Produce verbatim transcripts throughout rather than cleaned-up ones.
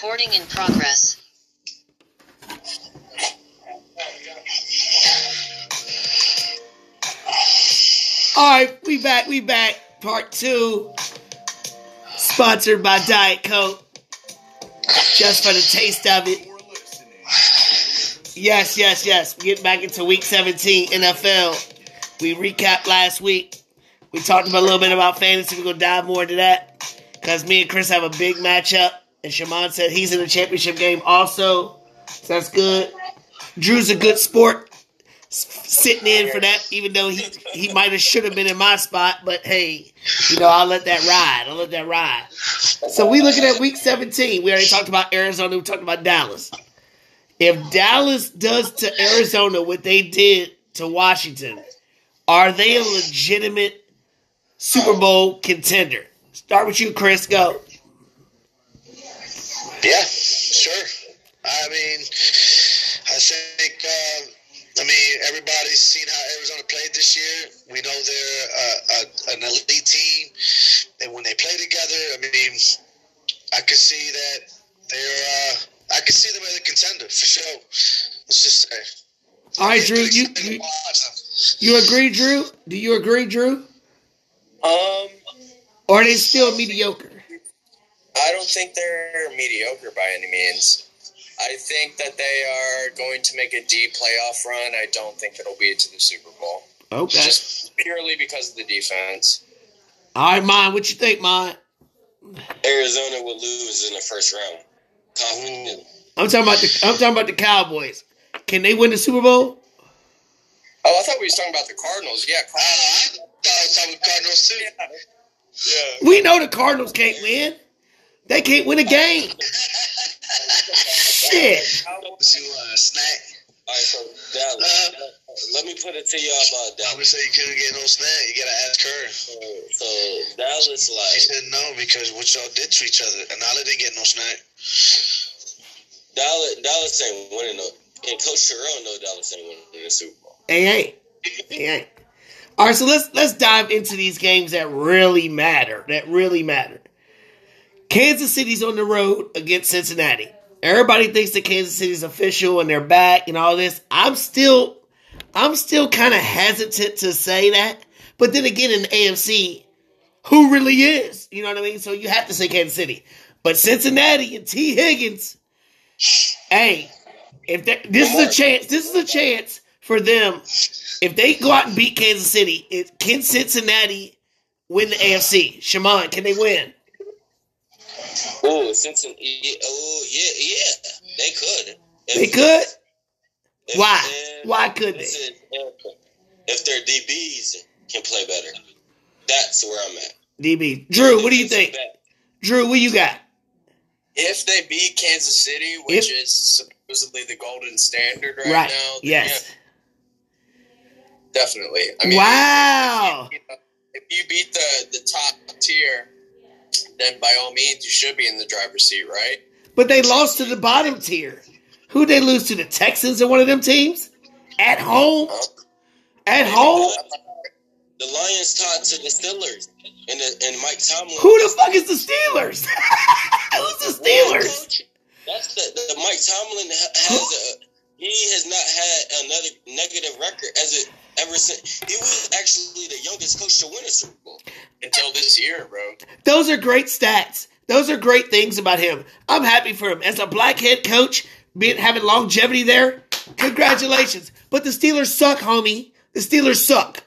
Recording in progress. All right, we back, we back. Part two, sponsored by Diet Coke, just for the taste of it. Yes, yes, yes. We get back into week seventeen N F L. We recapped last week. We talked a little bit about fantasy. We're gonna dive more into that because me and Chris have a big matchup. And Shammond said he's in the championship game also. So that's good. Drew's a good sport s- sitting in for that, even though he, he might have should have been in my spot. But, hey, you know, I'll let that ride. I'll let that ride. So we looking at week seventeen. We already talked about Arizona. We talked about Dallas. If Dallas does to Arizona what they did to Washington, are they a legitimate Super Bowl contender? Start with you, Chris. Go. Yeah, sure. I mean, I think, uh, I mean, everybody's seen how Arizona played this year. We know they're uh, a, an elite team. And when they play together, I mean, I could see that they're, uh, I could see them as a contender for sure. Let's just say. All right, Drew, you, you, you agree, Drew? Do you agree, Drew? Um, Or are they still mediocre? I don't think they're mediocre by any means. I think that they are going to make a deep playoff run. I don't think it'll be to the Super Bowl. Okay. Just purely because of the defense. All right, Mon, what you think, Mon? Arizona will lose in the first round. Confident. I'm talking about the I'm talking about the Cowboys. Can they win the Super Bowl? Oh, I thought we were talking about the Cardinals. Yeah, Cardinals. Uh, I thought I was talking about the Cardinals too. Yeah. yeah. We know the Cardinals can't win. They can't win a game. Shit. Snack. All right, so Dallas. Uh, let me put it to y'all about Dallas. I would say you couldn't get no snack. You gotta ask her. So, so Dallas, like, she said no because what y'all did to each other, and Dallas didn't get no snack. Dallas, Dallas ain't winning no. And Coach Terrell know Dallas ain't winning the Super Bowl. They ain't. They ain't. All right, so let's let's dive into these games that really matter. That really matter. Kansas City's on the road against Cincinnati. Everybody thinks that Kansas City's official and they're back and all this. I'm still I'm still kind of hesitant to say that. But then again, in the A F C, who really is? You know what I mean? So you have to say Kansas City. But Cincinnati and T. Higgins, hey, if this is a chance, this is a chance for them. If they go out and beat Kansas City, it, can Cincinnati win the A F C? Shammond, can they win? Oh, Cincinnati! Oh, yeah, yeah. They could. If, they could. If, Why? If, Why could they? If their D Bs can play better, that's where I'm at. D B, Drew, what do you think? Drew, what you got? If they beat Kansas City, which if, is supposedly the golden standard right, right. now, yes, yeah, definitely. I mean, wow! If you, you know, if you beat the the top tier, then by all means, you should be in the driver's seat, right? But they lost to the bottom tier. Who'd they lose to? The Texans or one of them teams? At home? At home? The Lions taught to the Steelers. And, the, and Mike Tomlin. Who the fuck is the Steelers? Who's the Steelers? That's the, the Mike Tomlin has a, he has not had another negative record as it ever since. He was actually the youngest coach to win a Super Bowl. Until this year, bro. Those are great stats. Those are great things about him. I'm happy for him. As a black head coach, being, having longevity there, congratulations. But the Steelers suck, homie. The Steelers suck.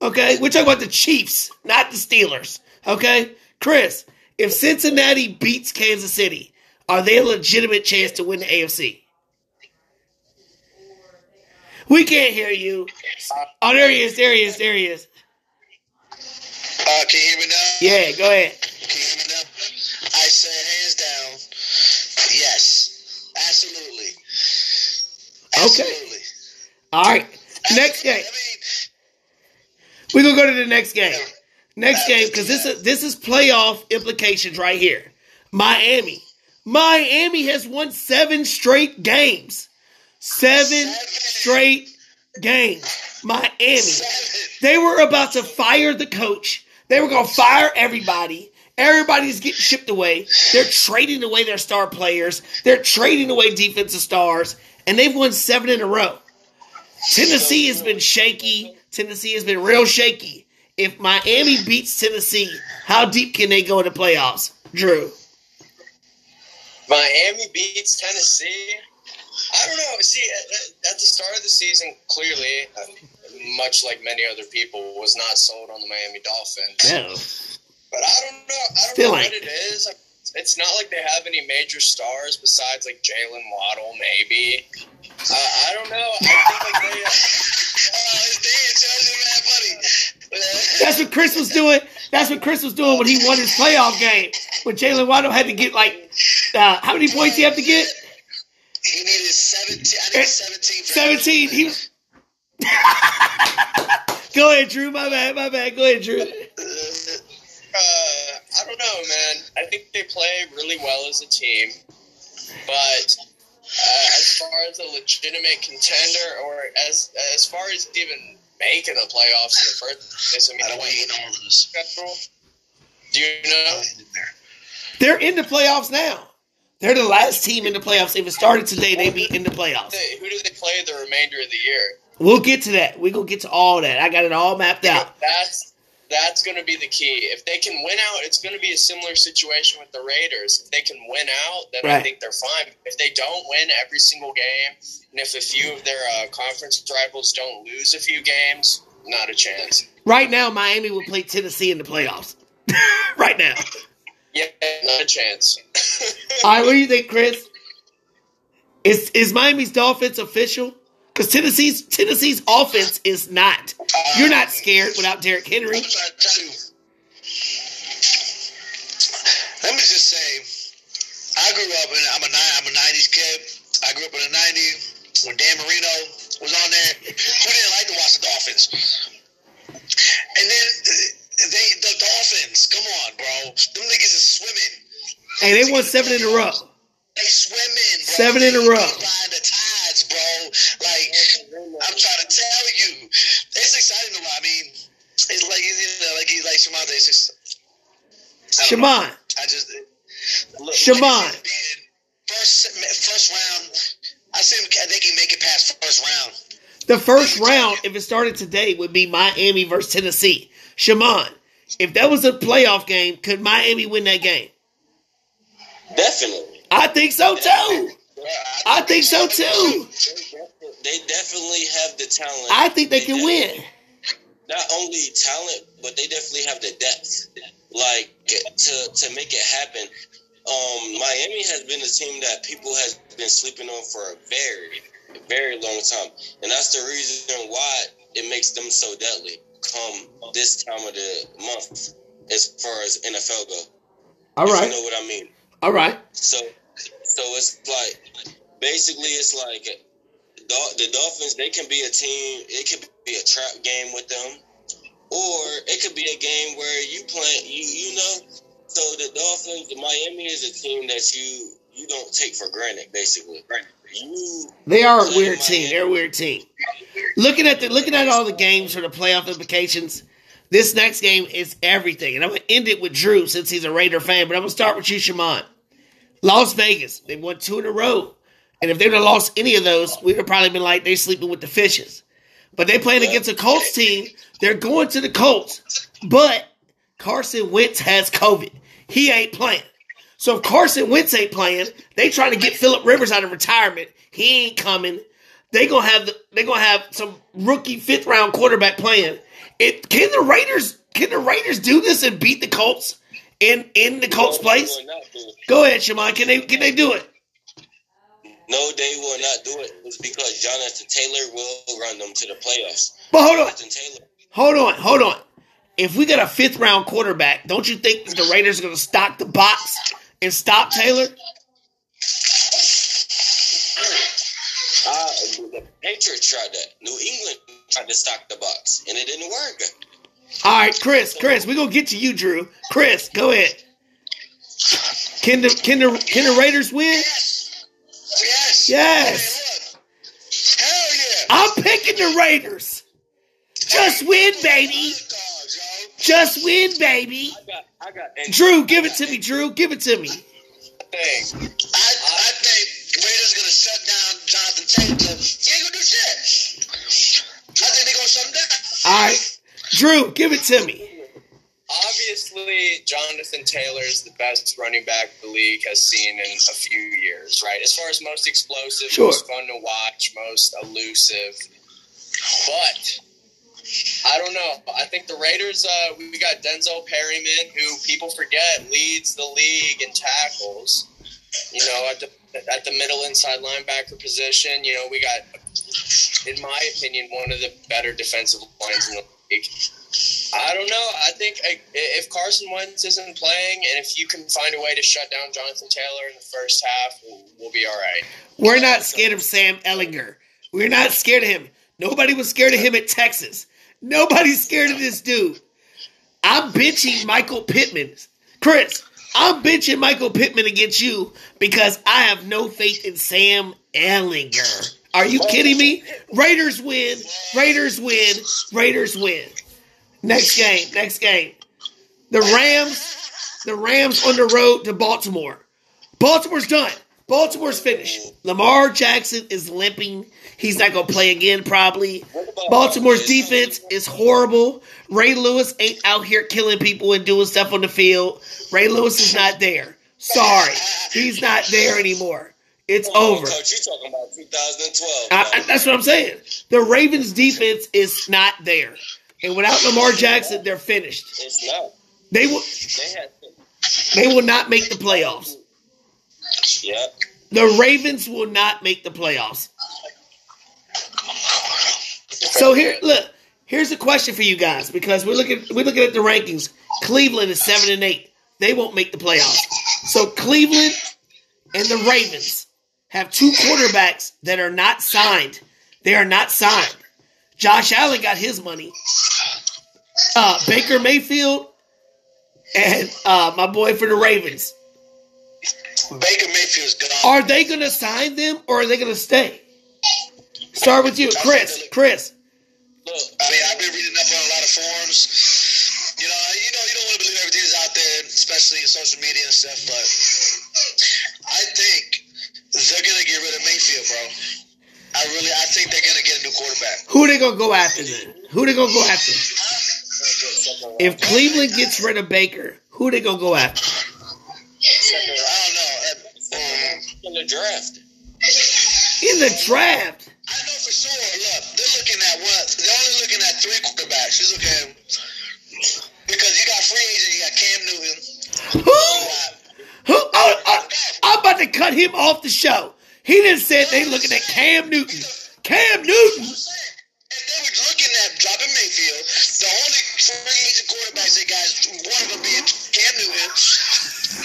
Okay? We're talking about the Chiefs, not the Steelers. Okay? Chris, if Cincinnati beats Kansas City, are they a legitimate chance to win the A F C? We can't hear you. Oh, there he is. There he is. There he is. Uh, can you hear me now? Yeah, go ahead. Can you hear me now? I said hands down, yes. Absolutely. Absolutely. Okay. All right. Next game. I mean, we're going to go to the next game. Next game, because this is, this is playoff implications right here. Miami. Miami has won seven straight games. Seven, seven. straight games. Miami. Seven. They were about to fire the coach. They were going to fire everybody Everybody's getting shipped away. They're trading away their star players. They're trading away defensive stars. And they've won seven in a row. Tennessee has been shaky. Tennessee has been real shaky. If Miami beats Tennessee, how deep can they go in the playoffs, Drew? Miami beats Tennessee? I don't know. See, at, at the start of the season, clearly, much like many other people, was not sold on the Miami Dolphins. No. But I don't know. I don't Still know like, what it is. It's not like they have any major stars besides, like, Jalen Waddle, maybe. Uh, I don't know. I think, like, they... That's what Chris was doing. That's what Chris was doing when he won his playoff game. When Jalen Waddle had to get, like, uh, how many points did he have to get? He needed seventeen. I needed seventeen. For seventeen. He was... Go ahead, Drew. My bad. My bad. Go ahead, Drew. Uh, I don't know, man. I think they play really well as a team, but uh, as far as a legitimate contender, or as as far as even making the playoffs in the first place, I mean, I don't want to eat all of this. Do you know? They're in the playoffs now. They're the last team in the playoffs. If it started today, they'd be in the playoffs. Who do they play the remainder of the year? We'll get to that. We're going to get to all that. I got it all mapped yeah, out. That's that's going to be the key. If they can win out, it's going to be a similar situation with the Raiders. If they can win out, then right. I think they're fine. If they don't win every single game, and if a few of their uh, conference rivals don't lose a few games, not a chance. Right now, Miami will play Tennessee in the playoffs. Right now. Yeah, not a chance. All right, what do you think, Chris? Is is Miami's Dolphins official? Because Tennessee's Tennessee's offense is not. You're not scared without Derrick Henry. I'm sorry, tell you. Let me just say, I grew up and I'm a I'm a nineties kid. I grew up in the nineties when Dan Marino was on there. Who didn't like to watch the Dolphins? And then. They the Dolphins, come on, bro. Them niggas is swimming. Hey, they won seven in a row. They swimming, bro. Seven in a row. Ride the tides, bro. Like I'm trying to tell you, it's exciting to watch. I mean, it's like it's like he's like Shammond. It's just Shammond. I just look, Shammond. First first round. I see him. They can make it past first round. The first round, if it started today, would be Miami versus Tennessee. Shammond, if that was a playoff game, could Miami win that game? Definitely. I think so, too. Yeah, I, think I think so, too. They definitely have the talent. I think they, they can win. Not only talent, but they definitely have the depth, like, to, to make it happen. Um, Miami has been a team that people have been sleeping on for a very, very long time. And that's the reason why it makes them so deadly. Come this time of the month, as far as N F L go. All right, you know what I mean. All right. So, so it's like basically it's like the Dolphins. They can be a team. It could be a trap game with them, or it could be a game where you play. You you know. So the Dolphins, Miami is a team that you you don't take for granted. Basically, right? You, they are a weird team. They're a weird team. Looking at the looking at all the games for the playoff implications, this next game is everything. And I'm going to end it with Drew since he's a Raider fan, but I'm going to start with you, Shammond. Las Vegas, they won two in a row. And if they would have lost any of those, we would have probably been like, they're sleeping with the fishes. But they played against a Colts team. They're going to the Colts. But Carson Wentz has COVID. He ain't playing. So if Carson Wentz ain't playing, they trying to get Phillip Rivers out of retirement. He ain't coming. They gonna have the, they gonna have some rookie fifth round quarterback playing. It can the Raiders can the Raiders do this and beat the Colts in in the Colts' place? Go ahead, Shammond. Can they can they do it? No, they will not do it. It's because Jonathan Taylor will run them to the playoffs. But hold on, Taylor. hold on, hold on. If we got a fifth round quarterback, don't you think that the Raiders are gonna stock the box? And stop Taylor? Uh, the Patriots tried that. New England tried to stock the box, and it didn't work. All right, Chris, Chris, we're going to get to you, Drew. Chris, go ahead. Can the, can the, can the Raiders win? Yes. Yes. Yes. Hell yeah. I'm picking the Raiders. Just win, baby. Just win, baby. I got, I got eight. Drew, give it to me, Drew. Give it to me. Hey, I, I think Raiders going to shut down Jonathan Taylor. He ain't going to do shit. I think they're going to shut him down. All right. Drew, give it to me. Obviously, Jonathan Taylor is the best running back the league has seen in a few years, right? As far as most explosive, sure. most fun to watch, most elusive. But I don't know. I think the Raiders, uh, we got Denzel Perryman, who people forget leads the league in tackles, you know, at the at the middle inside linebacker position. You know, we got, in my opinion, one of the better defensive lines in the league. I don't know. I think if Carson Wentz isn't playing and if you can find a way to shut down Jonathan Taylor in the first half, we'll, we'll be all right. We're not scared of Sam Ehlinger. We're not scared of him. Nobody was scared of him at Texas. Nobody's scared of this dude. I'm bitching Michael Pittman. Chris, I'm bitching Michael Pittman against you because I have no faith in Sam Ehlinger. Are you kidding me? Raiders win. Raiders win. Raiders win. Next game, next game. The Rams, the Rams on the road to Baltimore. Baltimore's done. Baltimore's finished. Lamar Jackson is limping. He's not going to play again probably. Baltimore's defense is horrible. Ray Lewis ain't out here killing people and doing stuff on the field. Ray Lewis is not there. Sorry. He's not there anymore. It's oh, over. Coach, you're talking about twenty twelve. I, I, that's what I'm saying. The Ravens defense is not there. And without Lamar Jackson, they're finished. It's not. They will. They, they will not make the playoffs. Yep. The Ravens will not make the playoffs. So here, look. Here's a question for you guys because we're looking. We're looking at the rankings. Cleveland is seven and eight. They won't make the playoffs. So Cleveland and the Ravens have two quarterbacks that are not signed. They are not signed. Josh Allen got his money. Uh, Baker Mayfield and uh, my boy for the Ravens. Baker Mayfield's gone. Are they going to sign them or are they going to stay? Start with you, Chris. Chris. Look, I mean, I've been reading up on a lot of forums. You know, you know, you don't want to believe everything that's out there, especially in social media and stuff, but I think they're going to get rid of Mayfield, bro. I really, I think they're gonna get a new quarterback. Who they gonna go after then? Who they gonna go after? If Cleveland gets rid of Baker, who they gonna go after? I don't know. Um, in the draft. In the draft. I know for sure. Look, they're looking at what? They're only looking at three quarterbacks. She's looking because you got free agent. You got Cam Newton. Who? Who? Oh, oh, I'm about to cut him off the show. He didn't say they looking at Cam Newton. Cam Newton. If they were looking at dropping Mayfield, the only free agent quarterbacks they got is one of them being Cam Newton.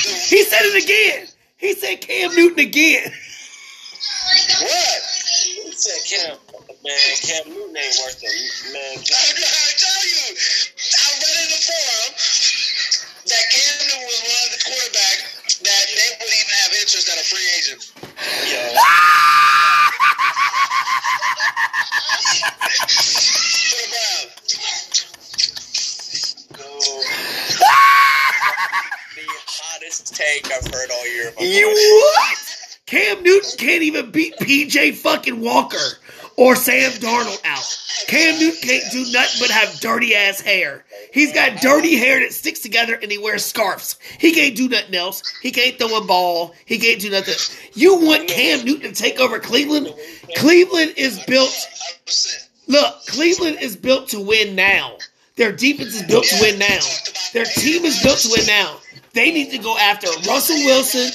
The- he said it again. He said Cam Newton again. What? He said Cam. Man, Cam Newton ain't worth it. Man, Cam- I, I tell you, I read in the forum that Cam Newton was one of the quarterbacks that they wouldn't even have interest at a free agent. Yo. The hottest take I've heard all year. You what? Cam Newton can't even beat P J fucking Walker or Sam Darnold out. Cam Newton can't do nothing but have dirty ass hair. He's got dirty hair that sticks together and he wears scarves. He can't do nothing else. He can't throw a ball. He can't do nothing. You want Cam Newton to take over Cleveland? Cleveland is built. Look, Cleveland is built to win now. Their defense is built to win now. Their team is built to win now. They need to go after Russell Wilson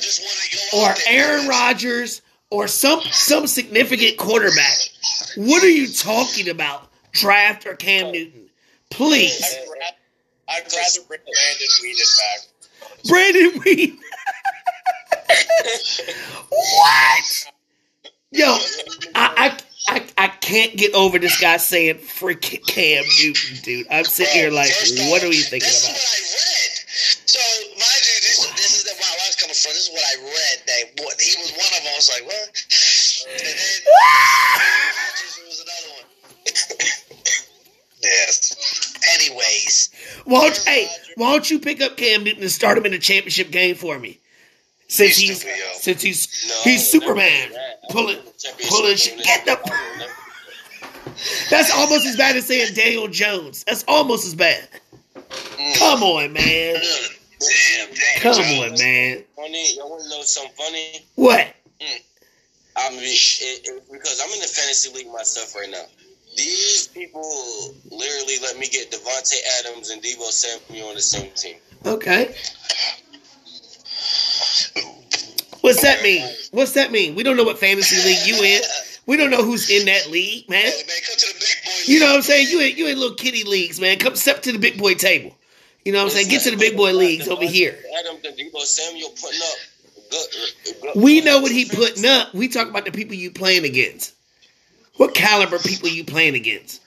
or Aaron Rodgers or some some significant quarterback. What are you talking about? Draft or Cam Newton? Please. I'd rather bring Brandon Weeden back. Brandon Weeden? What? Yo, I, I I I can't get over this guy saying freaking Cam Newton, dude. I'm sitting here like, what are you thinking about? So, mind you, this, this is where I was coming from. This is what I read. That he was one of them. I was like, what? And then there was another one. Yes. Anyways. Why don't, hey, why don't you pick up Cam Newton and start him in a championship game for me? Since he's, he's stupid, since he's no, he's Superman, pulling pulling shit. Get the. That's almost as bad as saying Daniel Jones. That's almost as bad. Mm. Come on, man. Damn, damn, Come Jones. on, man. Funny, y'all want to know something funny? What? Mm. I mean, it, it, because I'm in the fantasy league myself right now. These people literally let me get Devontae Adams and Deebo Samuel on the same team. Okay. What's that mean? What's that mean? We don't know what fantasy league you in. We don't know who's in that league, man. Hey, man, come to the big boy league. You know what I'm saying? You in, you in little kiddie leagues, man. Come step to the big boy table. You know what I'm saying? Get to the big boy leagues over here. Adams and Deebo Samuel putting up. Good, good, we know what he putting up. We talk about the people you playing against. What caliber people you playing against?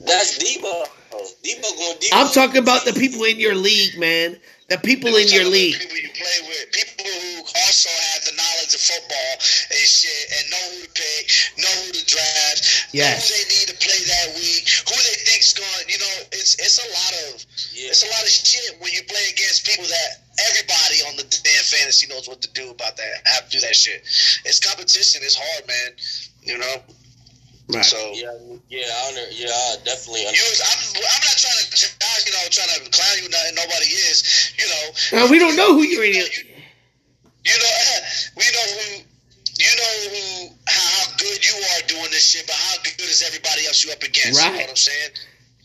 That's Deebo. Deebo going Deebo. I'm talking about the people in your league, man. The people in your league. People you play with. People who also have the knowledge of football and shit and know who to pick, know who to draft, yes. Know who they need to play that week, who they think's going, you know, it's it's a lot of yeah. it's a lot of shit when you play against people that everybody on the damn fantasy knows what to do about that, how to do that shit. It's competition, it's hard, man. You know? Right. So yeah, yeah, I under, yeah, I definitely. Under- was, I'm, I'm not trying to, you know, trying to clown you. Not, nobody is, you know. Now, we don't know who you're in. You, you know, we know who. You know who how good you are doing this shit, but how good is everybody else you up against? Right. You know what I'm saying?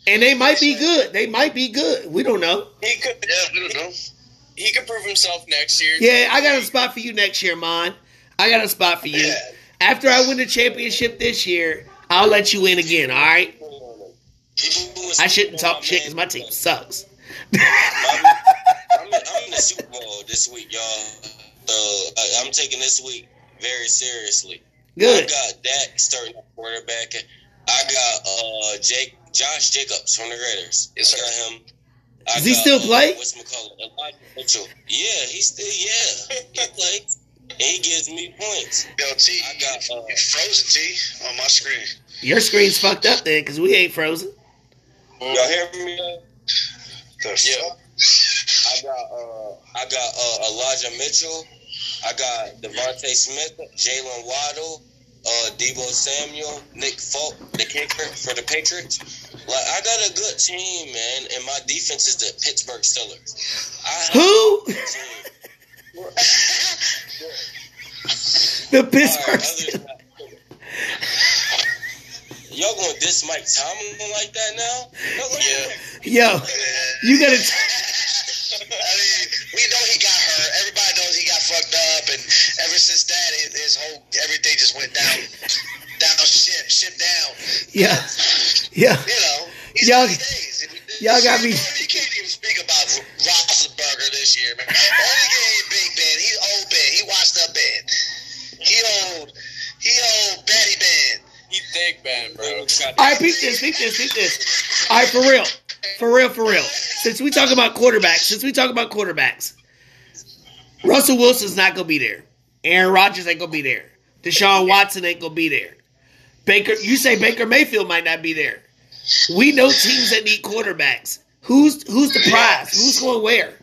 And they might be good. They might be good. We don't know. He could. Yeah, we don't know. He, he could prove himself next year. Yeah, I got a spot for you next year, man. I got a spot for you. Yeah. After I win the championship this year, I'll let you in again, all right? I shouldn't talk shit because my team sucks. I'm, I'm, in, I'm in the Super Bowl this week, y'all. So I'm taking this week very seriously. Good. I got Dak starting quarterback. I got uh, Jake Josh Jacobs from the Raiders. Yes, I got him. I Does got, he still play? Uh, what's McCullough? Elijah Mitchell. Yeah, he still, yeah. He plays. And he gives me points. Yo, T, I got uh, frozen T on my screen. Your screen's fucked up then, because we ain't frozen. Y'all hear me? The yeah. I got uh, I got uh, Elijah Mitchell. I got Devontae Smith, Jalen Waddle, uh, Deebo Samuel, Nick Folk, the kicker for the Patriots. Like I got a good team, man, and my defense is the Pittsburgh Steelers. I Who? Have a good team. The Pittsburgh Steelers. Y'all gonna diss Mike Tomlin like that now? Yeah. Yo, you gotta. T- I mean, we know he got hurt. Everybody knows he got fucked up, and ever since that, his, his whole everything just went down, down ship, ship down. Yeah. Yeah. You know, he's y'all, days. y'all got me. You can't even speak about Roethlisberger this year, man. Alright, peep this, peep this, peep this. Alright, for real. For real, for real. Since we talk about quarterbacks, since we talk about quarterbacks, Russell Wilson's not gonna be there. Aaron Rodgers ain't gonna be there. Deshaun Watson ain't gonna be there. Baker you say Baker Mayfield might not be there. We know teams that need quarterbacks. Who's who's the prize? Who's going where?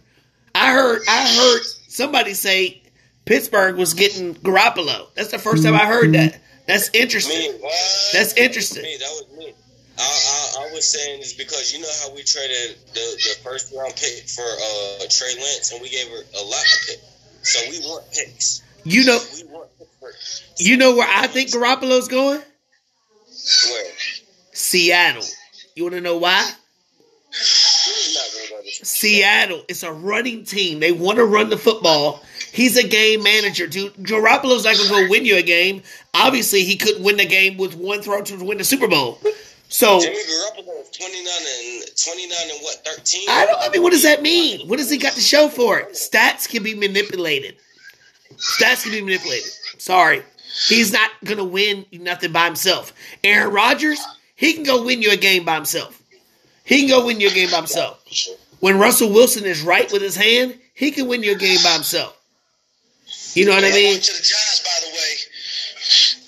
I heard I heard somebody say Pittsburgh was getting Garoppolo. That's the first time I heard that. That's interesting. Me, That's interesting. Me, that was me. I, I, I was saying this because you know how we traded the, the first round pick for uh, Trey Lance, and we gave her a lot of picks. So we want picks. You know. We want picks. You know where I think Garoppolo's going? Where? Seattle. You want to know why? Seattle. It's a running team. They want to run the football. He's a game manager, dude. Garoppolo's not going to go win you a game. Obviously, he couldn't win the game with one throw to win the Super Bowl. So Jimmy Garoppolo is twenty-nine and what, thirteen? I don't. I mean, what does that mean? What does he got to show for it? Stats can be manipulated. Stats can be manipulated. Sorry. He's not going to win nothing by himself. Aaron Rodgers, he can go win you a game by himself. He can go win you a game by himself. When Russell Wilson is right with his hand, he can win you a game by himself. You know what I mean? To the Giants, by the way.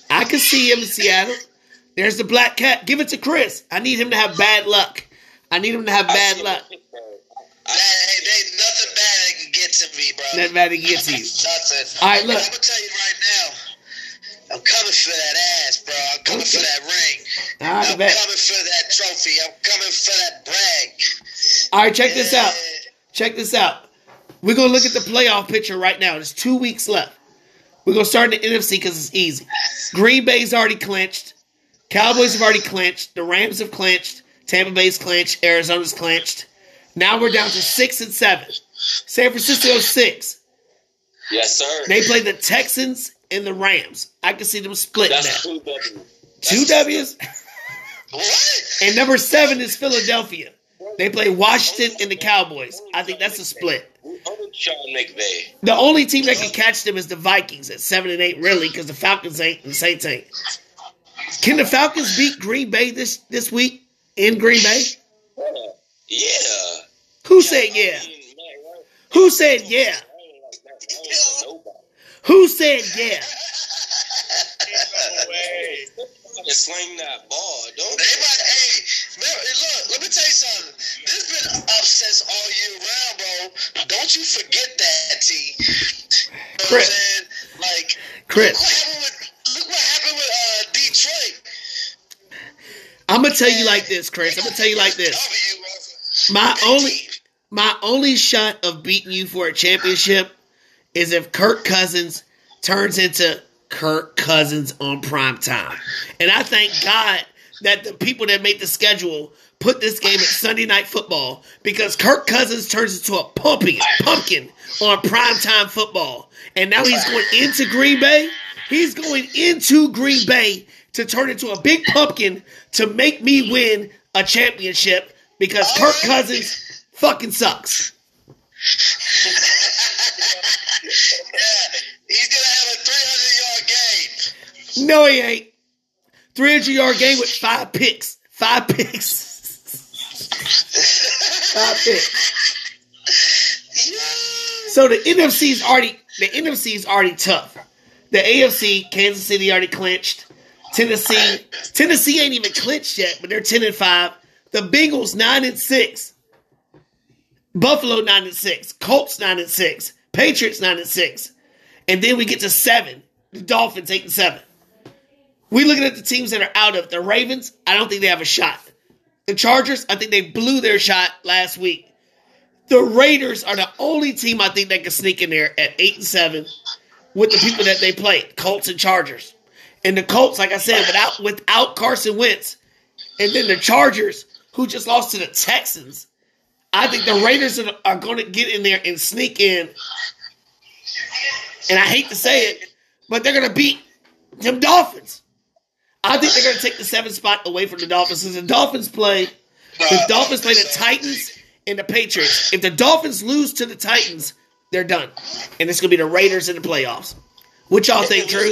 I can see him in Seattle. There's the black cat. Give it to Chris. I need him to have bad luck. I need him to have bad luck. Hey, they, nothing bad that can get to me, bro. Nothing bad that can get to you. Nothing. All right, look. I'm going to tell you right now, I'm coming for that ass, bro. I'm coming okay. for that ring. All right, I'm bet. coming for that trophy. I'm coming for that brag. All right, check yeah. this out. Check this out. We're going to look at the playoff picture right now. There's two weeks left. We're going to start in the N F C because it's easy. Green Bay's already clinched. Cowboys have already clinched. The Rams have clinched. Tampa Bay's clinched. Arizona's clinched. Now we're down to six and seven. San Francisco's six. Yes, sir. They play the Texans and the Rams. I can see them splitting that. Two W's. Two W's? What? And number seven is Philadelphia. They play Washington and the Cowboys. I think that's a split. The only team that can catch them is the Vikings at seven and eight, really, because the Falcons ain't and the Saints ain't. Can the Falcons beat Green Bay this, this week in Green Bay? Yeah. Who said yeah? Who said yeah? Who said yeah? Sling that ball. Don't they might, hey, man, look, let me tell you something. There's been upsets all year round, bro. Don't you forget that, T. You know Chris. What I'm saying? Like, Chris. Look what happened with, look what happened with uh, Detroit. I'm going to tell you like this, Chris. I'm going to tell you like this. My only, my only shot of beating you for a championship is if Kirk Cousins turns into Kirk Cousins on prime time. And I thank God that the people that made the schedule put this game at Sunday Night Football, because Kirk Cousins turns into a pumpkin, pumpkin on prime time football. And now he's going into Green Bay. He's going into Green Bay to turn into a big pumpkin to make me win a championship, because Kirk Cousins fucking sucks. He's going to have a three hundred yard game. No, he ain't. three hundred yard game with five picks. Five picks. Five picks. Yeah. So the N F C's already the N F C's already tough. The A F C, Kansas City already clinched. Tennessee, Tennessee ain't even clinched yet, but they're ten and five. The Bengals nine and six. Buffalo nine and six. Colts nine and six. Patriots nine and six. And then we get to seven. The Dolphins eight and seven. We're looking at the teams that are out of. The Ravens, I don't think they have a shot. The Chargers, I think they blew their shot last week. The Raiders are the only team I think that can sneak in there at eight and seven with the people that they played, Colts and Chargers. And the Colts, like I said, without without Carson Wentz, and then the Chargers, who just lost to the Texans, I think the Raiders are, are going to get in there and sneak in. And I hate to say it, but they're going to beat them Dolphins. I think they're going to take the seventh spot away from the Dolphins. Since the Dolphins play, the Dolphins play the Titans and the Patriots. If the Dolphins lose to the Titans, they're done. And it's going to be the Raiders in the playoffs. What y'all think, Drew?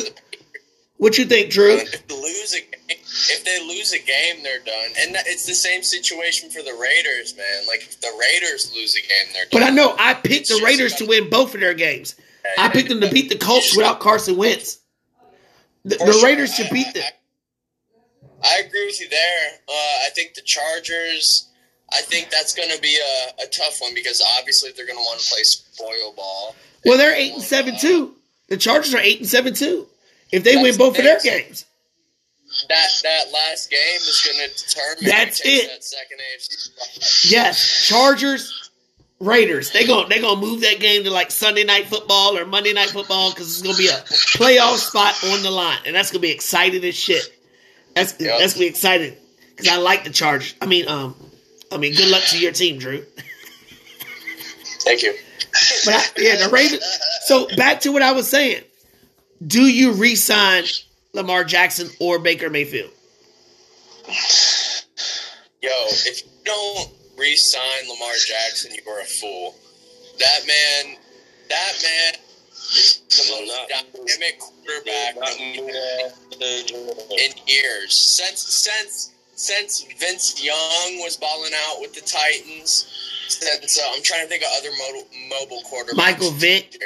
What you think, Drew? If they lose a, if they lose a game, they're done. And it's the same situation for the Raiders, man. Like, if the Raiders lose a game, they're done. But I know, I picked the Raiders to win both of their games. I picked them to beat the Colts without Carson Wentz. The, the Raiders should beat them. I, I, I agree with you there. Uh, I think the Chargers, I think that's going to be a, a tough one, because obviously they're going to want to play spoil ball. Well, they're eight and seven too. The Chargers are eight and seven too. If they win both of their games, that that last game is going to determine. That's it. That second A F C. Yes, Chargers. Raiders, they gonna they gonna move that game to like Sunday Night Football or Monday Night Football, because it's gonna be a playoff spot on the line, and that's gonna be exciting as shit. That's yep. that's gonna be exciting, because I like the Chargers. I mean, um, I mean, good luck to your team, Drew. Thank you. But I, yeah, the Ravens. So back to what I was saying. Do you re-sign Lamar Jackson or Baker Mayfield? Yo, if you don't re-sign Lamar Jackson, you are a fool. That man, that man is the most dynamic quarterback in years. Since since since Vince Young was balling out with the Titans, since uh, I'm trying to think of other mobile, mobile quarterbacks. Michael Vick.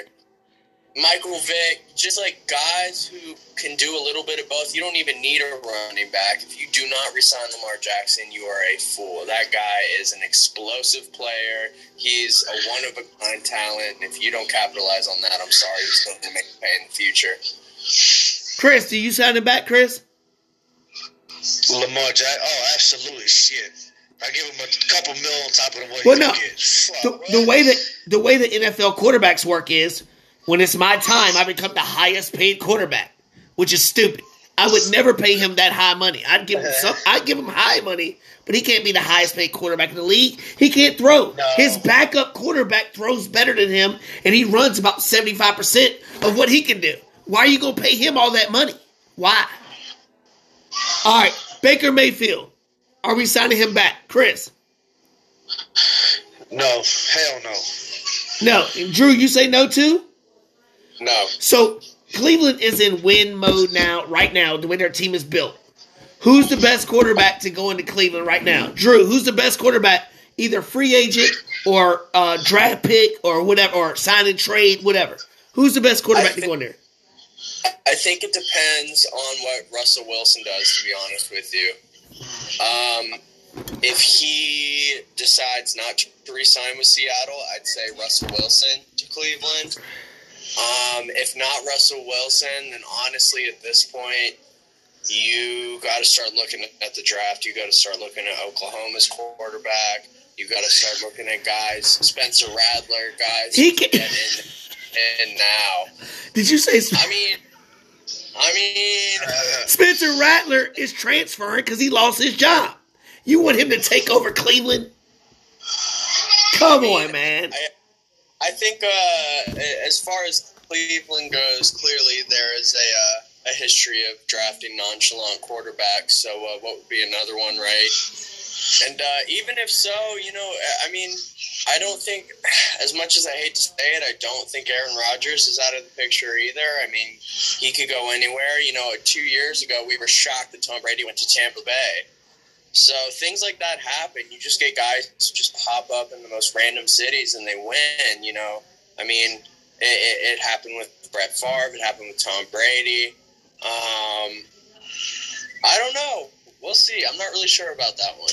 Michael Vick, just like guys who can do a little bit of both. You don't even need a running back. If you do not resign Lamar Jackson, you are a fool. That guy is an explosive player. He's a one-of-a-kind talent. If you don't capitalize on that, I'm sorry, he's going to make you pay in the future. Chris, do you sign him back, Chris? Lamar Jackson? Oh, absolutely. Shit. I give him a couple mil on top of the way well, no. get. Fuck, the, the way that the way the N F L quarterbacks work is, when it's my time, I become the highest paid quarterback, which is stupid. I would never pay him that high money. I'd give him some. I'd give him high money, but he can't be the highest paid quarterback in the league. He can't throw. No. His backup quarterback throws better than him, and he runs about seventy-five percent of what he can do. Why are you going to pay him all that money? Why? All right, Baker Mayfield. Are we signing him back? Chris? No. Hell no. No. And Drew, you say no too? No. So Cleveland is in win mode now, right now, the way their team is built. Who's the best quarterback to go into Cleveland right now? Drew, who's the best quarterback, either free agent or uh, draft pick or whatever, or sign and trade, whatever? Who's the best quarterback think, to go in there? I think it depends on what Russell Wilson does, to be honest with you. Um, if he decides not to re-sign with Seattle, I'd say Russell Wilson to Cleveland. Um, if not Russell Wilson, then honestly at this point, you got to start looking at the draft. You got to start looking at Oklahoma's quarterback. You got to start looking at guys, Spencer Rattler, guys. He can get in, in now. Did you say? Sp- I mean, I mean, uh, Spencer Rattler is transferring because he lost his job. You want him to take over Cleveland? Come I mean, on, man. I, I think uh, as far as Cleveland goes, clearly there is a uh, a history of drafting nonchalant quarterbacks, so uh, what would be another one, right? And uh, even if so, you know, I mean, I don't think, as much as I hate to say it, I don't think Aaron Rodgers is out of the picture either. I mean, he could go anywhere. You know, two years ago we were shocked that Tom Brady went to Tampa Bay. So things like that happen. You just get guys who just pop up in the most random cities and they win, you know. I mean, it, it, it happened with Brett Favre. It happened with Tom Brady. Um, I don't know. We'll see. I'm not really sure about that one.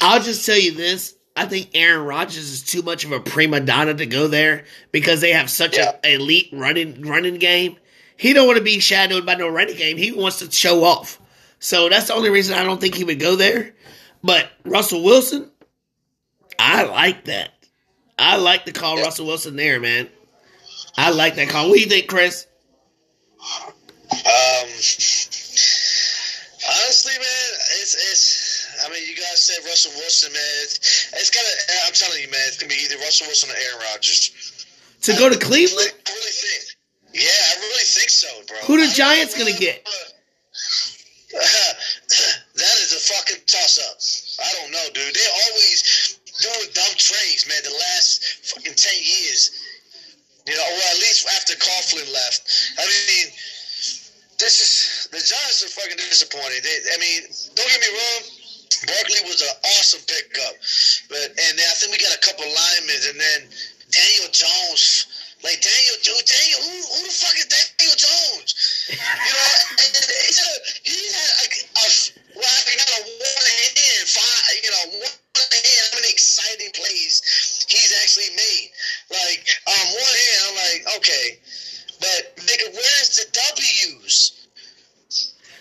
I'll just tell you this. I think Aaron Rodgers is too much of a prima donna to go there because they have such yeah. an elite running running game. He don't want to be shadowed by no running game. He wants to show off. So that's the only reason I don't think he would go there. But Russell Wilson, I like that. I like to call yeah. Russell Wilson there, man. I like that call. What do you think, Chris? Um, honestly, man, it's it's. I mean, you guys said Russell Wilson, man. It's, it's gotta. I'm telling you, man, it's gonna be either Russell Wilson or Aaron Rodgers to go to Cleveland. I really think. Yeah, I really think so, bro. Who the Giants gonna get? Uh, that is a fucking toss-up. I don't know, dude. They're always doing dumb trades, man, the last fucking ten years. You know, or at least after Coughlin left. I mean, this is... The Giants are fucking disappointing. They, I mean, don't get me wrong. Barkley was an awesome pickup. But, and then I think we got a couple linemen. And then Daniel Jones... Like, Daniel, dude, Daniel, who, who the fuck is Daniel Jones? You know, and, and he's a, he had a, a, well, I mean, a one hand, five, you know, one hand, how many exciting plays he's actually made. Like, on um, one hand, I'm like, okay, but nigga, where's the W's?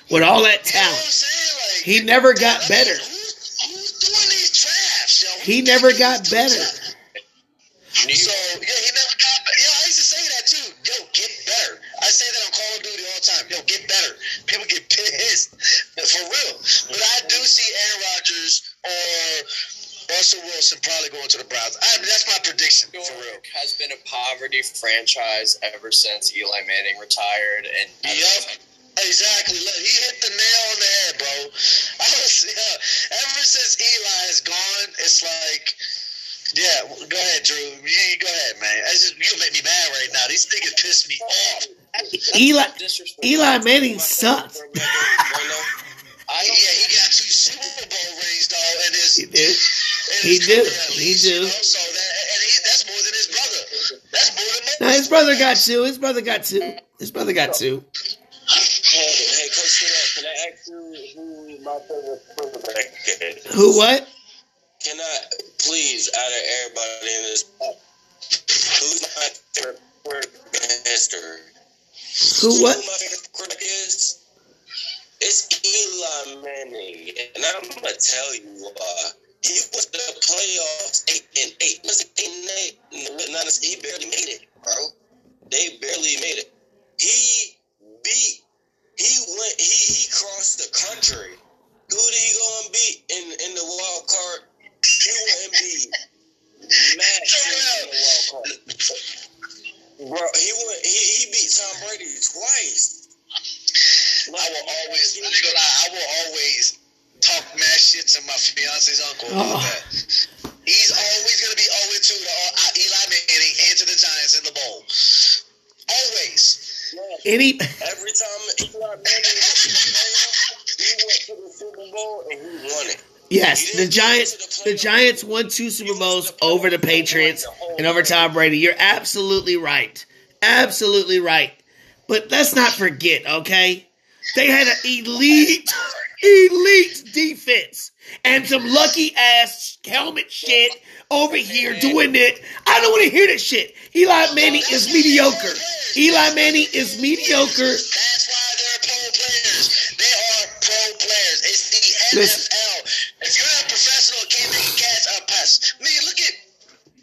With all that talent. You know what I'm saying? Like, he never got I better. Mean, who's, who's doing these drafts, yo? He never got better. So, yeah, he never got better. Yo, I used to say that, too. Yo, get better. I say that on Call of Duty all the time. Yo, get better. People get pissed. For real. But I do see Aaron Rodgers or Russell Wilson probably going to the Browns. I mean, that's my prediction, for real. Has been a poverty franchise ever since Eli Manning retired. And yep. Exactly. Look, he hit the nail on the head, bro. I was, yeah, ever since Eli is gone, it's like... Yeah, go ahead, Drew. Yeah, go ahead, man. I just, you make me mad right now. These niggas piss me off. Eli, Eli Manning sucks. Yeah, he got two Super Bowl rings, though. And his, he did. And his he did. He did. You know? So that, and he, that's more than his brother. That's more than No, his brother got two. His brother got two. His brother got two. Hey, hey, Coach, can I ask you who my favorite quarterback is? Who what? Can I, please, out of everybody in this, who's my favorite quarterback? Who what? Who my favorite quarterback is? It's Eli Manning, and I'm gonna tell you why. He was in the playoffs eight and eight. Was it eight and eight? No, he barely made it, bro. They barely made it. He beat. He went. He he crossed the country. Who did he go and beat in in the wild card? He went and beat Matt in the wild card. Bro, he went. He he beat Tom Brady twice. Like, I will always. I'm not gonna lie, I will always talk mad shit to my fiance's uncle. Oh. He's always gonna be zero and two to Eli Manning and to the Giants in the bowl. Always. Yeah. Any every time Eli Manning he went to the Super Bowl and he won it. Yes, the Giants. The, the Giants won two Super Bowls over the Patriots and over Tom Brady. You're absolutely right. Absolutely right. But let's not forget, okay? They had an elite, elite defense and some lucky ass helmet shit over here doing it. I don't want to hear that shit. Eli Manning is mediocre. Eli Manning is mediocre. That's why they're pro players. They are pro players. It's the N F L. Listen. If you're a professional, can't make a catch, I'll pass. Man, look at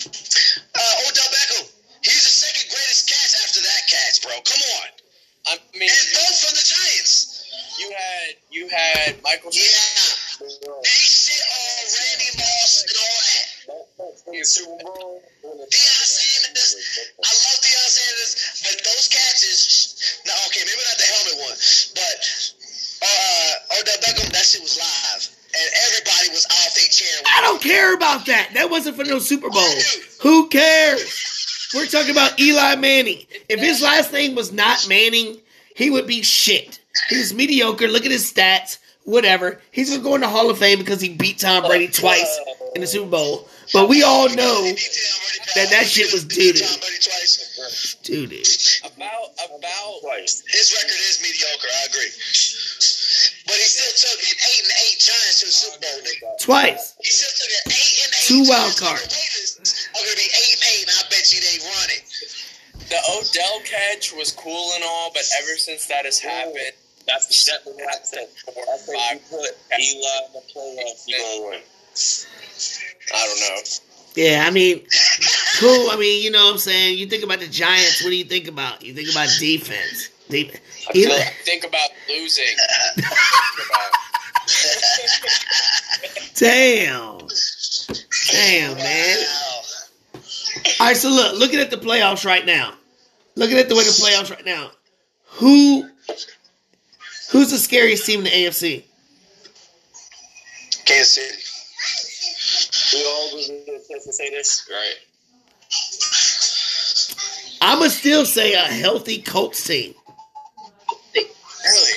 uh, Odell Beckham. He's the second greatest catch after that catch, bro. Come on. I mean, and both from the Giants. You had, you had Michael. Yeah, they shit on Randy Moss and all that. Deion Sanders, I love Deion Sanders, but those catches. No, okay, maybe not the helmet one, but uh, Odell Beckham, that shit was live, and everybody was out their chair. I don't care about that. That wasn't for no Super Bowl. Who cares? We're talking about Eli Manning. If his last name was not Manning, he would be shit. He's mediocre. Look at his stats. Whatever. He's going to go in the Hall of Fame because he beat Tom Brady twice in the Super Bowl. But we all know that that shit was doo-doo. Doo-doo. About, about. His record is mediocre. I agree. But he still took an eight and eight Giants to the Super Bowl, nigga. Twice. He still took an eight and eight. Two wild cards. I'm gonna be eight and eight, and I bet you they run it. The Odell catch was cool and all, but ever since that has happened, Ooh. that's exactly what I said. I think you put Eli in the playoffs, you gonna win. I don't know. Yeah, I mean, cool. I mean, you know what I'm saying? You think about the Giants. What do you think about? You think about defense. Deep. I feel Eli. Like think about losing. Damn. Damn, man. All right, so look, looking at the playoffs right now. Looking at the way the playoffs right now. Who who's the scariest team in the A F C? Kansas City. We all lose the chance to say this. Right. I'ma still say a healthy Colts team. Really?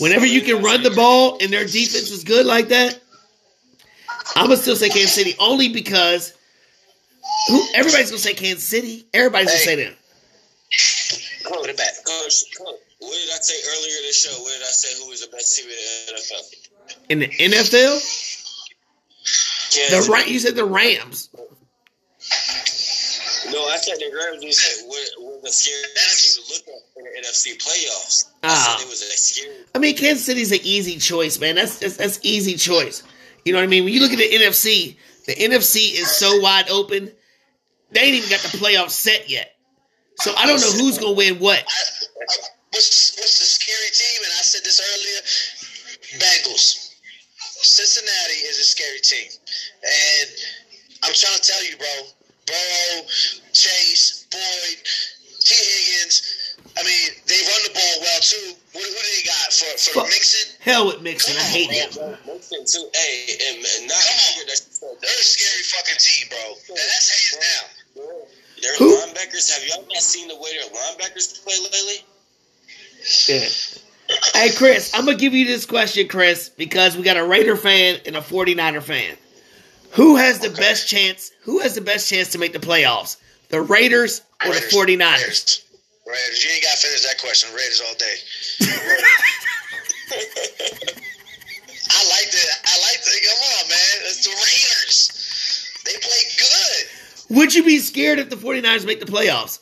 Whenever you can run the ball and their defense is good like that, I'm going to still say Kansas City only because who, everybody's going to say Kansas City. Everybody's hey. going to say them. Put it back. Coach, coach, what did I say earlier this show? What did I say who was the best team in the N F L? In the N F L? The Ra- you said the Rams. No, I said the Rams. You said we're, we're the scariest team to look at in the N F C playoffs. Ah. I said it was a scary. I mean, Kansas City's an easy choice, man. That's, that's that's easy choice. You know what I mean? When you look at the N F C, the N F C is so wide open. They ain't even got the playoffs set yet. So I don't know who's gonna win what. I, I, what's, what's the scary team? And I said this earlier. Bengals. Cincinnati is a scary team, and I'm trying to tell you, bro. Burrow, Chase, Boyd, T. Higgins. I mean, they run the ball well too. What, who do they got for for well, Mixon? Hell with Mixon, I hate him. Mixon too. Hey, and, and not come on, they're a scary fucking team, bro. That's hands down. Their who? linebackers. Have y'all not seen the way their linebackers play lately? Yeah. Hey, Chris, I'm gonna give you this question, Chris, because we got a Raider fan and a forty-niner fan. Who has the okay. best chance? Who has the best chance to make the playoffs? the Raiders or Raiders, the 49ers? Raiders. Raiders. You ain't got to finish that question. Raiders all day. I like that. I like that. Come on, man. It's the Raiders. They play good. Would you be scared if the 49ers make the playoffs?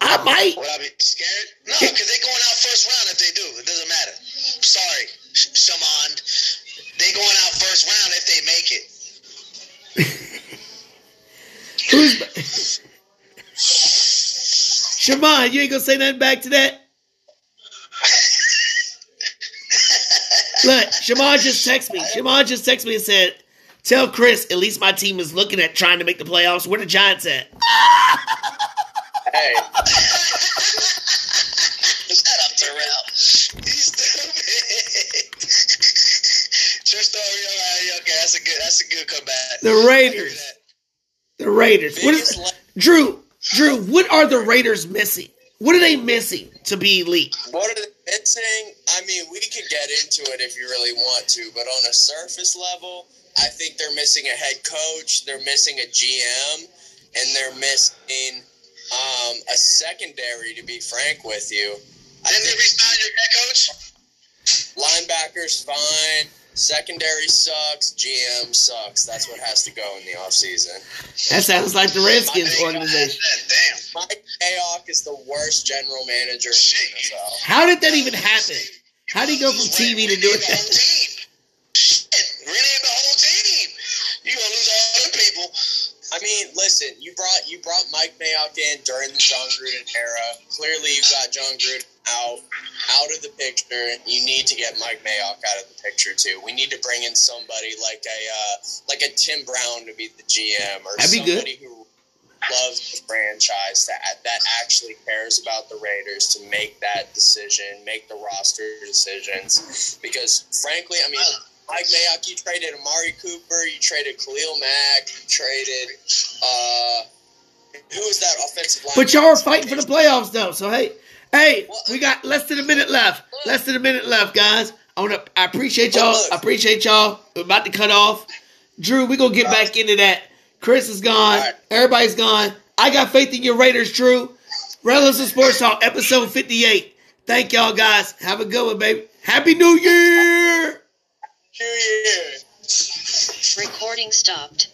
I might. Would I be scared? No, because they're going out first round if they do. It doesn't matter. Sorry, Shammond. They're going out first round if they make it. Who's Shammond, you ain't gonna say nothing back to that? Look, Shammond just texted me. Shammond just texted me and said, tell Chris, at least my team is looking at trying to make the playoffs. Where the Giants at? Hey. Shut up, Terrell. He's stupid. Just over. Okay, that's a good that's a good comeback. The Raiders. The Raiders. What is, Drew, Drew, what are the Raiders missing? What are they missing to be elite? What are they missing? I mean, we could get into it if you really want to, but on a surface level, I think they're missing a head coach, they're missing a G M, and they're missing um, a secondary, to be frank with you. I Didn't they resign your head coach? Linebackers, fine. Secondary sucks. G M sucks. That's what has to go in the offseason. That sounds like the Redskins organization. Damn. Mike Mayock is the worst general manager in the N F L. How did that even happen? How did he go from T V to doing that? Shit. Rename the whole team. You're going to lose all the people. I mean, listen, you brought you brought Mike Mayock in during the Jon Gruden era. Clearly, you got Jon Gruden out out of the picture. You need to get Mike Mayock out of the picture too. We need to bring in somebody like a uh, like a Tim Brown to be the G M, or somebody good. who loves the franchise that that actually cares about the Raiders to make that decision, make the roster decisions. Because frankly, I mean, Mike Mayock, you traded Amari Cooper, you traded Khalil Mack, you traded uh, who is that offensive line? But y'all are fighting for the playoffs though, so hey. Hey, we got less than a minute left. Less than a minute left, guys. I want to. I appreciate y'all. I appreciate y'all. We're about to cut off. Drew, we're going to get back into that. Chris is gone. Everybody's gone. I got faith in your Raiders, Drew. Relevance of Sports Talk, episode fifty-eight. Thank y'all, guys. Have a good one, baby. Happy New Year. New Year. Recording stopped.